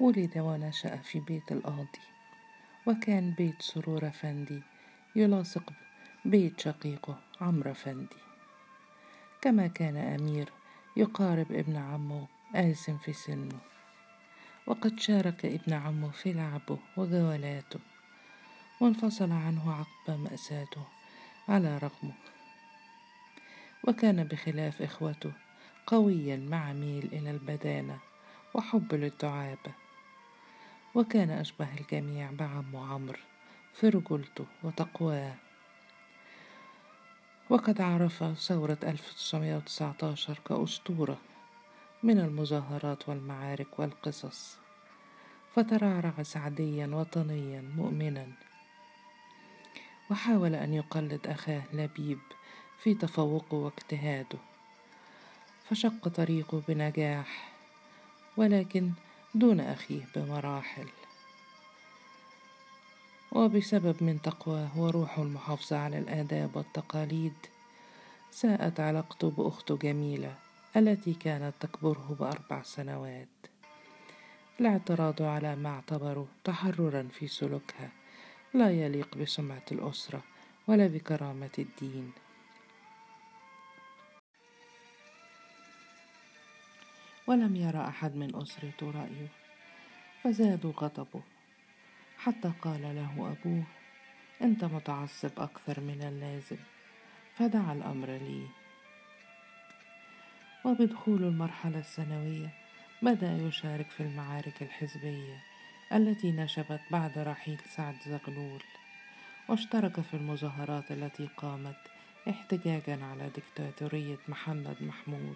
ولد ونشأ في بيت القاضي، وكان بيت سرور أفندي يلاصق بيت شقيقه عمرو أفندي، كما كان أمير يقارب ابن عمه آسم في سنه، وقد شارك ابن عمه في لعبه وجولاته، وانفصل عنه عقب مأساته على رغمه، وكان بخلاف إخوته قويا مع ميل إلى البدانة وحب للدعابة، وكان أشبه الجميع بعمه عمرو في رجولته وتقواه. وقد عرف ثورة 1919 كأسطورة من المظاهرات والمعارك والقصص، فترعرع سعديا وطنيا مؤمنا، وحاول أن يقلد أخاه لبيب في تفوقه واجتهاده، فشق طريقه بنجاح ولكن دون أخيه بمراحل، وبسبب من تقواه وروحه المحافظة على الآداب والتقاليد ساءت علاقته بأخته جميلة التي كانت تكبره ب4 سنوات، لاعتراضه على ما اعتبره تحررا في سلوكها لا يليق بسمعة الأسرة ولا بكرامة الدين. ولم يرى أحد من أسرته رأيه، فزادوا غضبه، حتى قال له أبوه: أنت متعصب أكثر من اللازم، فدعا الأمر لي. وبدخول المرحلة الثانوية بدأ يشارك في المعارك الحزبية التي نشبت بعد رحيل سعد زغلول، واشترك في المظاهرات التي قامت احتجاجا على دكتاتورية محمد محمود،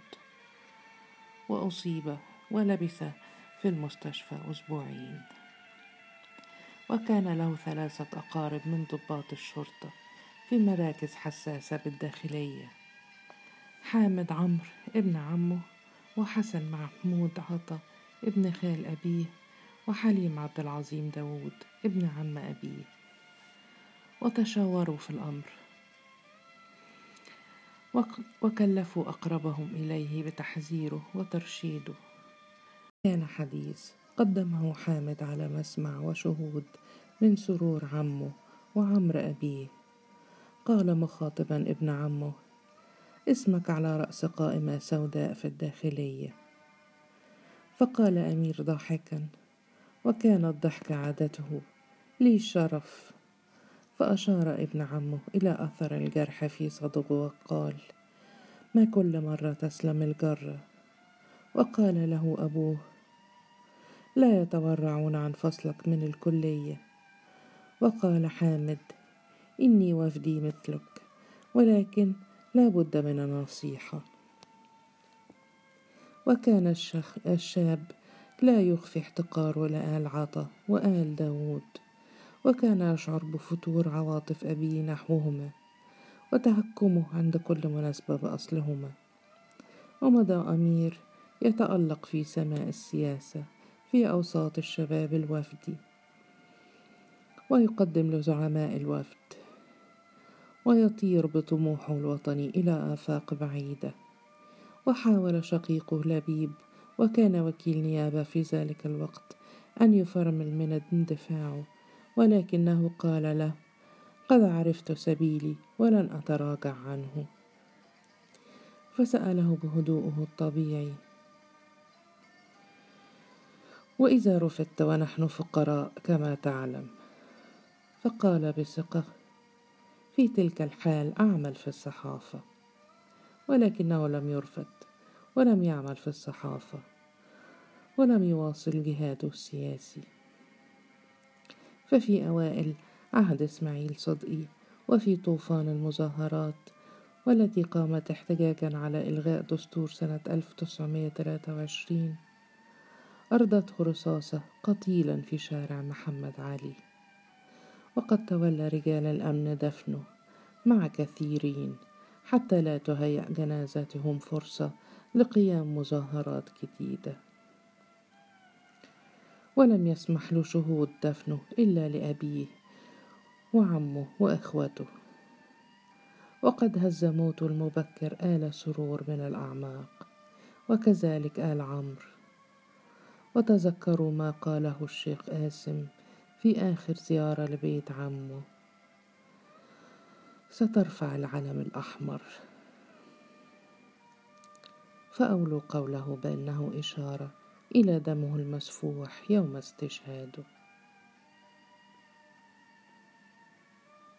وأصيب ولبث في المستشفى أسبوعين، وكان له 3 أقارب من ضباط الشرطة في مراكز حساسة بالداخلية: حامد عمرو ابن عمه، وحسن محمود عطا ابن خال أبيه، وحليم عبد العظيم داود ابن عم أبيه، وتشاوروا في الأمر وكلفوا أقربهم إليه بتحذيره وترشيده. كان حديث قدمه حامد على مسمع وشهود من سرور عمه وعمر أبيه، قال مخاطبا ابن عمه: اسمك على رأس قائمة سوداء في الداخلية. فقال أمير ضاحكا، وكان الضحك عادته: لي الشرف. فأشار ابن عمه إلى أثر الجرح في صدغه وقال: ما كل مرة تسلم الجرة. وقال له أبوه: لا يتورعون عن فصلك من الكلية. وقال حامد: إني وفدي مثلك، ولكن لا بد من النصيحة. وكان الشاب لا يخفي احتقاره لآل عطا وآل داود، وكان يشعر بفتور عواطف أبيه نحوهما وتهكمه عند كل مناسبة بأصلهما. ومضى أمير يتألق في سماء السياسة في أوساط الشباب الوفدي، ويقدم لزعماء الوفد، ويطير بطموحه الوطني إلى آفاق بعيدة. وحاول شقيقه لبيب، وكان وكيل نيابة في ذلك الوقت، أن يفرمل من اندفاعه، ولكنه قال له: قد عرفت سبيلي ولن أتراجع عنه. فسأله بهدوءه الطبيعي: وإذا رفضت ونحن فقراء كما تعلم؟ فقال بثقة: في تلك الحال أعمل في الصحافة. ولكنه لم يرفض، ولم يعمل في الصحافة، ولم يواصل جهاده السياسي. ففي أوائل عهد إسماعيل صدقي، وفي طوفان المظاهرات والتي قامت احتجاجا على إلغاء دستور سنة 1923، أرضته رصاصة قتيلا في شارع محمد علي، وقد تولى رجال الأمن دفنه مع كثيرين حتى لا تهيأ جنازاتهم فرصة لقيام مظاهرات جديدة. ولم يسمح له شهود دفنه إلا لأبيه وعمه وإخوته. وقد هز موته المبكر آل سرور من الأعماق، وكذلك آل عمرو، وتذكروا ما قاله الشيخ قاسم في آخر زيارة لبيت عمه: سترفع العلم الأحمر. فأولوا قوله بأنه إشارة إلى دمه المسفوح يوم استشهاده.